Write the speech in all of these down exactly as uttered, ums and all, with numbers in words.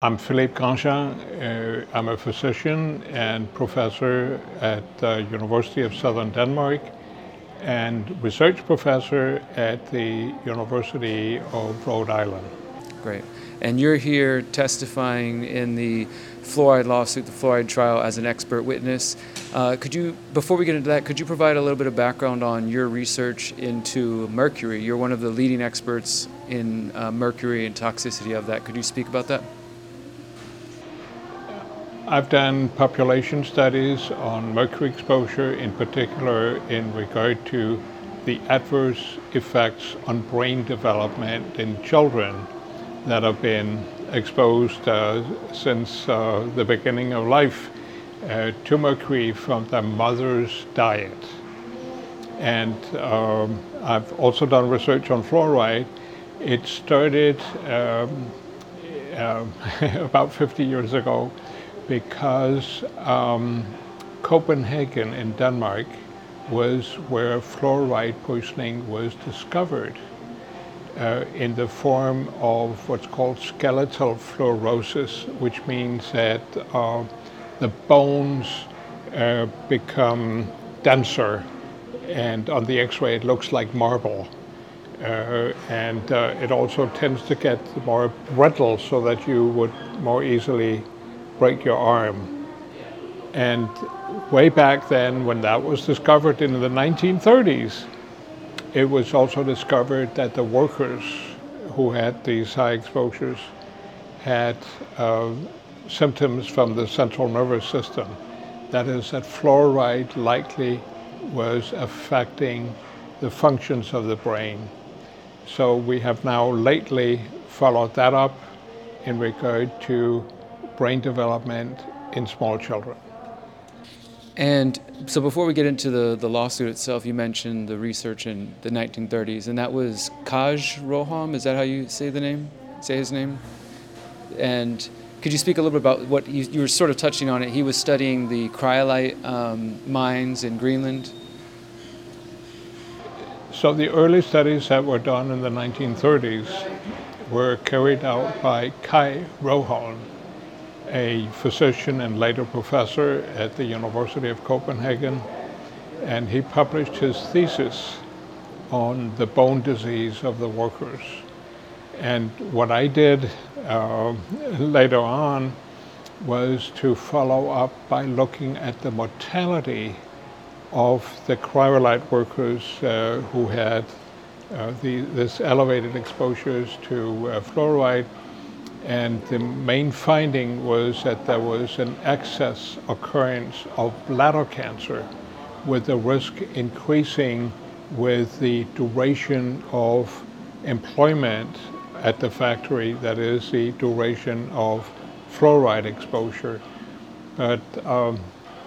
I'm Philippe Grandjean. Uh, I'm a physician and professor at the University of Southern Denmark and research professor at the University of Rhode Island. Great. And you're here testifying in the fluoride lawsuit, the fluoride trial, as an expert witness. Uh, could you, before we get into that, could you provide a little bit of background on your research into mercury? You're one of the leading experts in uh, mercury and toxicity of that. Could you speak about that? I've done population studies on mercury exposure, in particular in regard to the adverse effects on brain development in children that have been exposed uh, since uh, the beginning of life uh, to mercury from their mother's diet. And um, I've also done research on fluoride. It started um, uh, about fifty years ago, because um, Copenhagen in Denmark was where fluoride poisoning was discovered uh, in the form of what's called skeletal fluorosis, which means that uh, the bones uh, become denser, and on the x-ray it looks like marble. Uh, and uh, it also tends to get more brittle so that you would more easily break your arm. And way back then, when that was discovered in the nineteen thirties, it was also discovered that the workers who had these high exposures had uh, symptoms from the central nervous system. That is, that fluoride likely was affecting the functions of the brain. So we have now lately followed that up in regard to brain development in small children. And so before we get into the, the lawsuit itself, you mentioned the research in the nineteen thirties, and that was Kaj Roholm, is that how you say the name, say his name? And could you speak a little bit about what, you, you were sort of touching on it, he was studying the cryolite um, mines in Greenland? So the early studies that were done in the nineteen thirties were carried out by Kaj Roholm, a physician and later professor at the University of Copenhagen, and he published his thesis on the bone disease of the workers. And what I did uh, later on was to follow up by looking at the mortality of the cryolite workers uh, who had uh, the, this elevated exposures to uh, fluoride. And the main finding was that there was an excess occurrence of bladder cancer, with the risk increasing with the duration of employment at the factory, that is the duration of fluoride exposure. But um,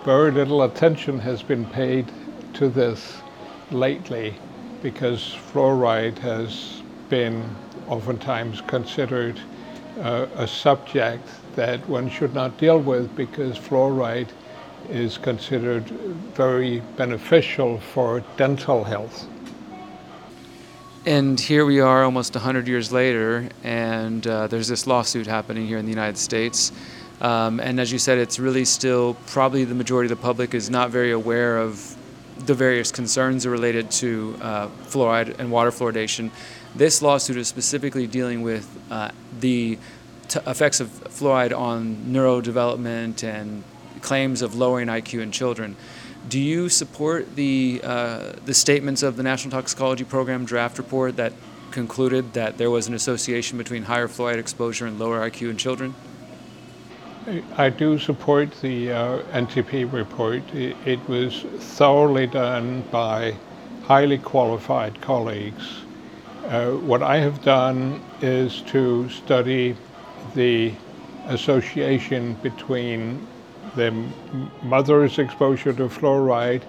very little attention has been paid to this lately, because fluoride has been oftentimes considered Uh, a subject that one should not deal with, because fluoride is considered very beneficial for dental health. And here we are almost one hundred years later, and uh, there's this lawsuit happening here in the United States. Um, and as you said, it's really still probably the majority of the public is not very aware of the various concerns related to uh, fluoride and water fluoridation. This lawsuit is specifically dealing with uh, the t- effects of fluoride on neurodevelopment and claims of lowering I Q in children. Do you support the uh, the statements of the National Toxicology Program draft report that concluded that there was an association between higher fluoride exposure and lower I Q in children? I do support the uh, N T P report. It, it was thoroughly done by highly qualified colleagues. Uh, what I have done is to study the association between the mother's exposure to fluoride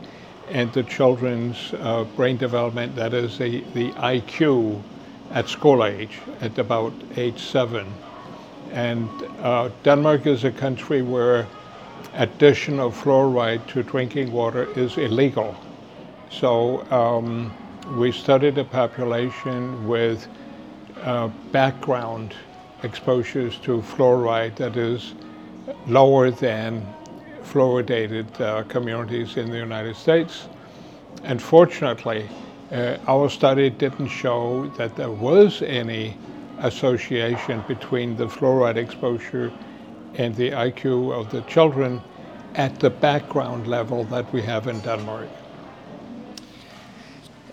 and the children's uh, brain development, that is the, the I Q at school age, at about age seven. And uh, Denmark is a country where addition of fluoride to drinking water is illegal. So um, we studied a population with uh, background exposures to fluoride that is lower than fluoridated uh, communities in the United States. And fortunately, uh, our study didn't show that there was any association between the fluoride exposure and the I Q of the children at the background level that we have in Denmark.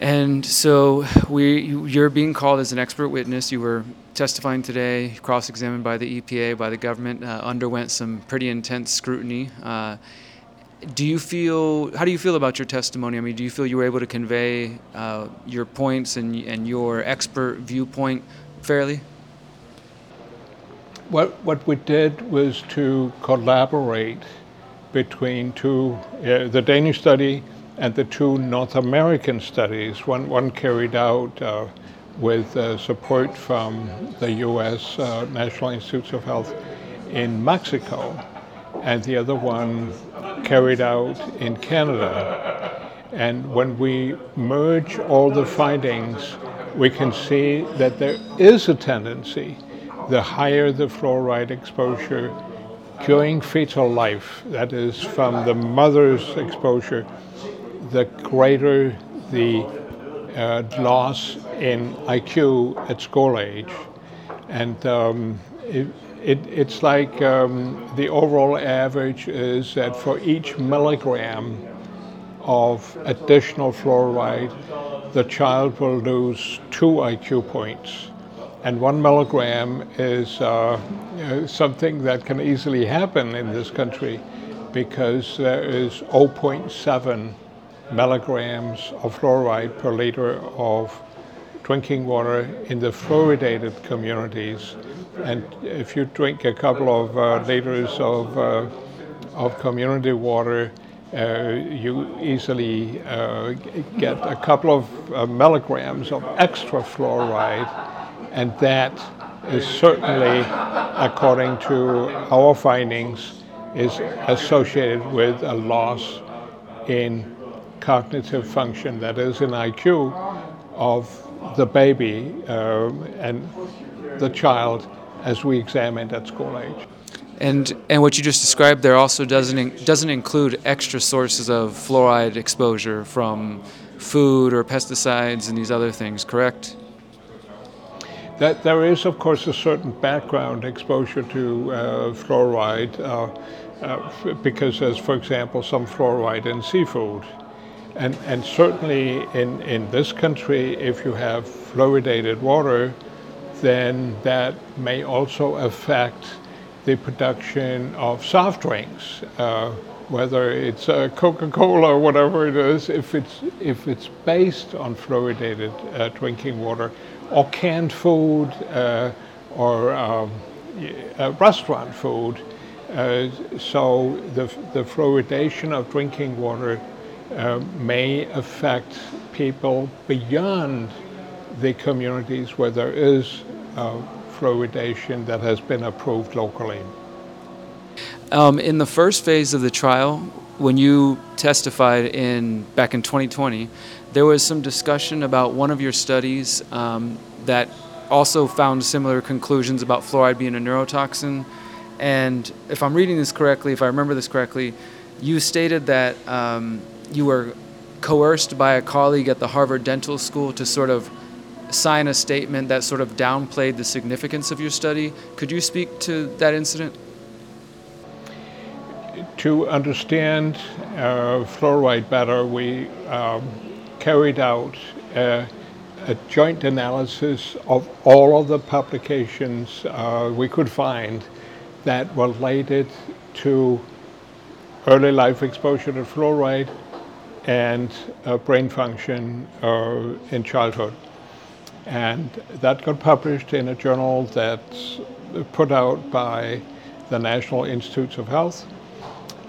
And so we, you're being called as an expert witness. You were testifying today, cross-examined by the E P A, by the government, uh, underwent some pretty intense scrutiny. Uh, do you feel, how do you feel about your testimony? I mean, do you feel you were able to convey uh, your points and, and your expert viewpoint fairly? What, what we did was to collaborate between two, uh, the Danish study and the two North American studies, one, one carried out uh, with uh, support from the U S Uh, National Institutes of Health in Mexico, and the other one carried out in Canada. And when we merge all the findings, we can see that there is a tendency, the higher the fluoride exposure during fetal life, that is from the mother's exposure, the greater the uh, loss in I Q at school age. And um, it, it, it's like um, the overall average is that for each milligram of additional fluoride, the child will lose two I Q points. And one milligram is uh, you know, something that can easily happen in this country because there is zero point seven milligrams of fluoride per liter of drinking water in the fluoridated communities. And if you drink a couple of uh, liters of, uh, of community water, uh, you easily uh, get a couple of uh, milligrams of extra fluoride. And that is certainly, according to our findings, is associated with a loss in cognitive function, that is in I Q, of the baby uh, and the child as we examined at school age. And and what you just described there also doesn't in, doesn't include extra sources of fluoride exposure from food or pesticides and these other things, correct? That there is, of course, a certain background exposure to uh, fluoride uh, uh, because there's, for example, some fluoride in seafood. And, and certainly in, in this country, if you have fluoridated water, then that may also affect the production of soft drinks, uh, whether it's uh, Coca-Cola or whatever it is, if it's, if it's based on fluoridated uh, drinking water, or canned food, uh, or um, uh, restaurant food. Uh, so the, the fluoridation of drinking water Uh, may affect people beyond the communities where there is uh, fluoridation that has been approved locally. Um, in the first phase of the trial, when you testified in back in twenty twenty, there was some discussion about one of your studies um, that also found similar conclusions about fluoride being a neurotoxin. And if I'm reading this correctly, if I remember this correctly, you stated that um, you were coerced by a colleague at the Harvard Dental School to sort of sign a statement that sort of downplayed the significance of your study. Could you speak to that incident? To understand uh, fluoride better, we um, carried out a, a joint analysis of all of the publications uh, we could find that related to early life exposure to fluoride and uh, brain function uh, in childhood. And that got published in a journal that's put out by the National Institutes of Health.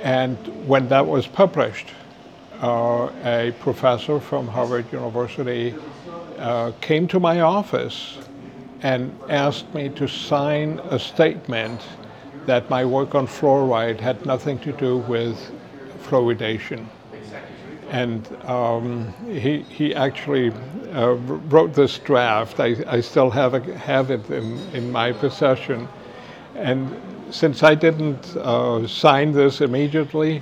And when that was published, uh, a professor from Harvard University uh, came to my office and asked me to sign a statement that my work on fluoride had nothing to do with fluoridation. And um, he, he actually uh, wrote this draft. I, I still have, a, have it in, in my possession. And since I didn't uh, sign this immediately,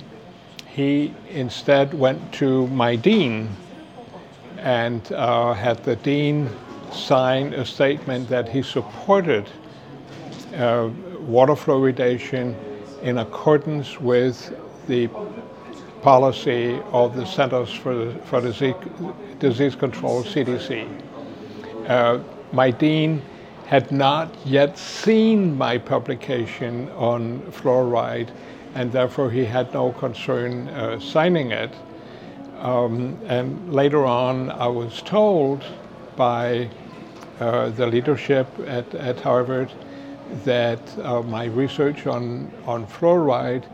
he instead went to my dean and uh, had the dean sign a statement that he supported uh, water fluoridation in accordance with the policy of the Centers for, for Disease, Disease Control, C D C. Uh, my dean had not yet seen my publication on fluoride, and therefore he had no concern uh, signing it. Um, and later on, I was told by uh, the leadership at, at Harvard that uh, my research on, on fluoride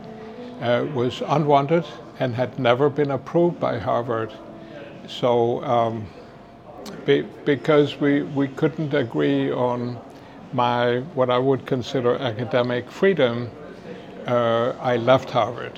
uh, was unwanted and had never been approved by Harvard. So um, be, because we, we couldn't agree on my, what I would consider academic freedom, uh, I left Harvard.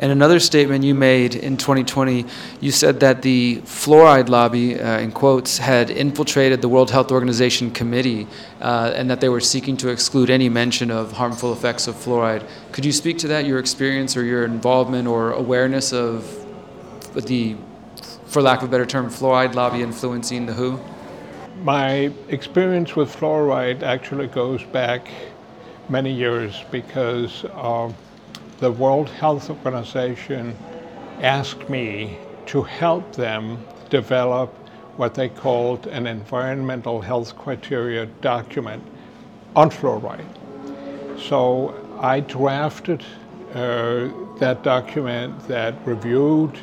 And another statement you made in twenty twenty, you said that the fluoride lobby, uh, in quotes, had infiltrated the World Health Organization committee uh, and that they were seeking to exclude any mention of harmful effects of fluoride. Could you speak to that, your experience or your involvement or awareness of the, for lack of a better term, fluoride lobby influencing the W H O? My experience with fluoride actually goes back many years because uh, the World Health Organization asked me to help them develop what they called an environmental health criteria document on fluoride. So I drafted uh, that document that reviewed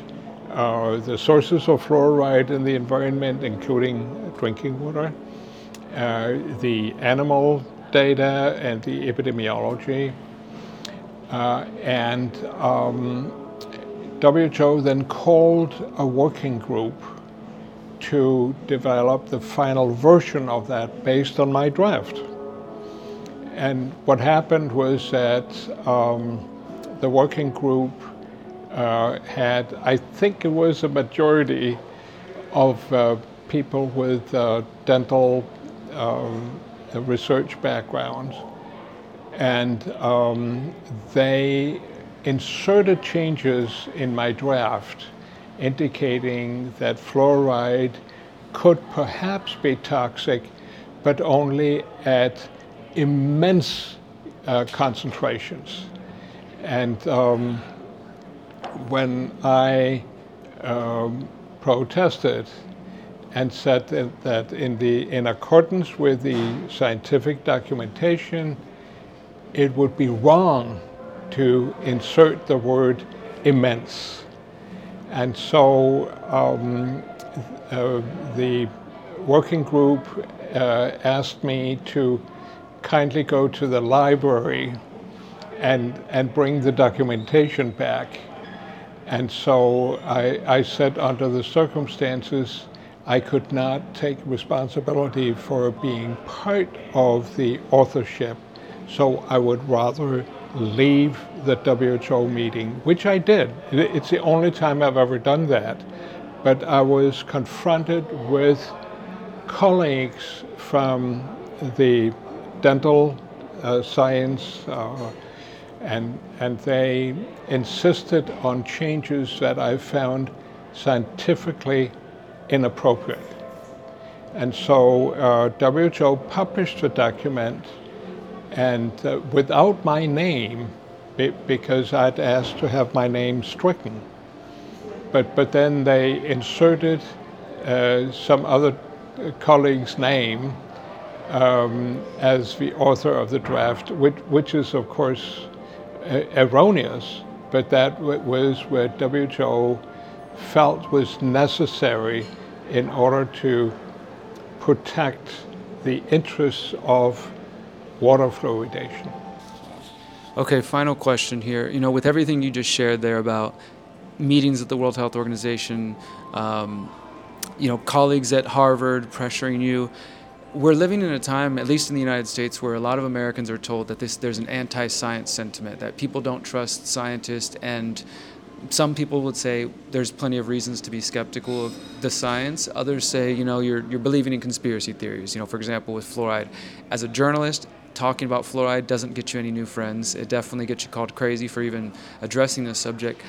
uh, the sources of fluoride in the environment, including drinking water, uh, the animal data, and the epidemiology. Uh, and um, W H O then called a working group to develop the final version of that based on my draft. And what happened was that um, the working group uh, had, I think it was a majority of uh, people with uh, dental um, research backgrounds. And um, they inserted changes in my draft indicating that fluoride could perhaps be toxic, but only at immense uh, concentrations. And um, when I um, protested and said that, that in, the, in accordance with the scientific documentation, it would be wrong to insert the word immense. And so um, uh, the working group uh, asked me to kindly go to the library and, and bring the documentation back. And so I, I said under the circumstances, I could not take responsibility for being part of the authorship. So I would rather leave the W H O meeting, which I did. It's the only time I've ever done that. But I was confronted with colleagues from the dental uh, science, uh, and, and they insisted on changes that I found scientifically inappropriate. And so uh, W H O published a document and uh, without my name, be, because I'd asked to have my name stricken. But, but then they inserted uh, some other colleague's name um, as the author of the draft, which, which is of course uh, erroneous, but that was where W H O felt was necessary in order to protect the interests of water fluoridation. Okay, final question here. You know, with everything you just shared there about meetings at the World Health Organization, um, you know, colleagues at Harvard pressuring you, we're living in a time, at least in the United States, where a lot of Americans are told that this, there's an anti-science sentiment, that people don't trust scientists and some people would say there's plenty of reasons to be skeptical of the science. Others say, you know, you're you're believing in conspiracy theories. You know, for example, with fluoride. As a journalist, talking about fluoride doesn't get you any new friends. It definitely gets you called crazy for even addressing this subject.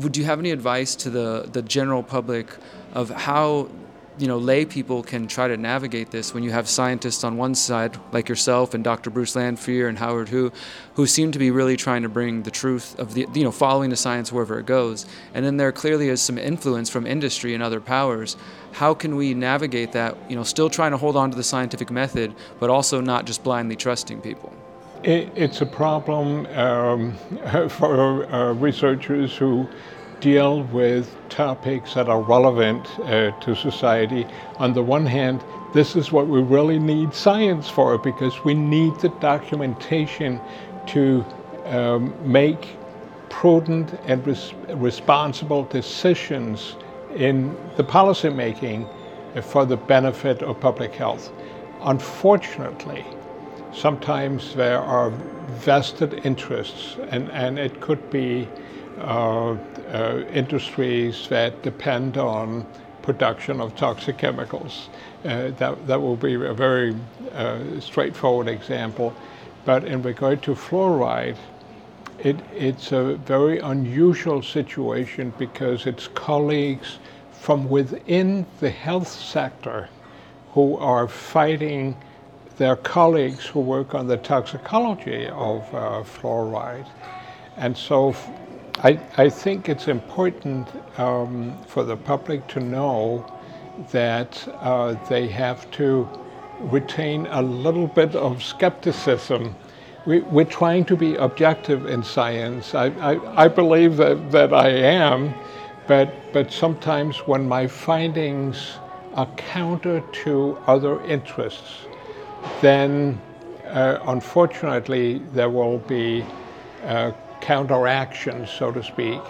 Would you have any advice to the, the general public of how, you know, lay people can try to navigate this when you have scientists on one side, like yourself and Doctor Bruce Lanfear and Howard Hu, who seem to be really trying to bring the truth of the, you know, following the science wherever it goes. And then there clearly is some influence from industry and other powers. How can we navigate that, you know, still trying to hold on to the scientific method, but also not just blindly trusting people? It, it's a problem um, for uh, researchers who deal with topics that are relevant uh, to society. On the one hand, this is what we really need science for, because we need the documentation to um, make prudent and res- responsible decisions in the policy making for the benefit of public health. Unfortunately, sometimes there are vested interests, and, and it could be uh, uh, industries that depend on production of toxic chemicals. Uh, that, that will be a very uh, straightforward example. But in regard to fluoride, it, it's a very unusual situation because it's colleagues from within the health sector who are fighting their colleagues who work on the toxicology of uh, fluoride. And so f- I, I think it's important um, for the public to know that uh, they have to retain a little bit of skepticism. We, we're trying to be objective in science. I, I, I believe that, that I am, but, but sometimes when my findings are counter to other interests, then uh, unfortunately there will be uh, counteraction, so to speak,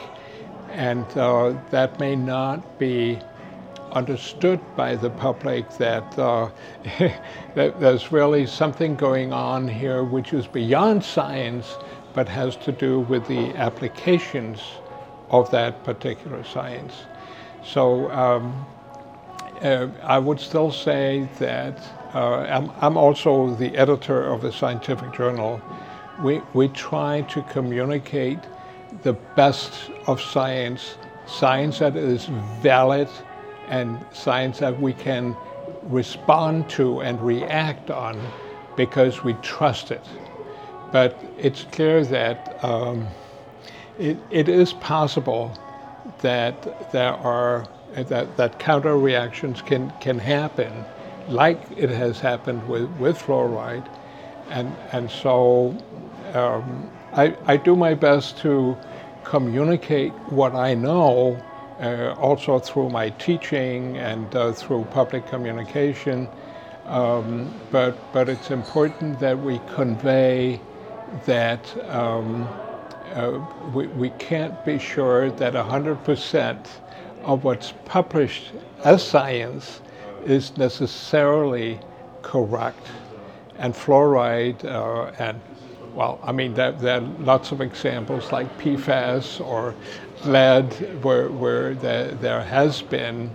and uh, that may not be understood by the public that, uh, that there's really something going on here which is beyond science but has to do with the applications of that particular science. So um, uh, I would still say that Uh, I'm, I'm also the editor of a scientific journal. We, we try to communicate the best of science, science that is valid and science that we can respond to and react on because we trust it. But it's clear that um, it, it is possible that there are, that, that counter reactions can, can happen, like it has happened with, with fluoride. And and so um, I, I do my best to communicate what I know, uh, also through my teaching and uh, through public communication. Um, but, but it's important that we convey that um, uh, we, we can't be sure that one hundred percent of what's published as science is necessarily correct. And fluoride, uh, and well, I mean, there, there are lots of examples like P F A S or lead where, where there, there has been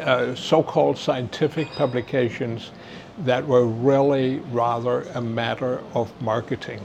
uh, so-called scientific publications that were really rather a matter of marketing.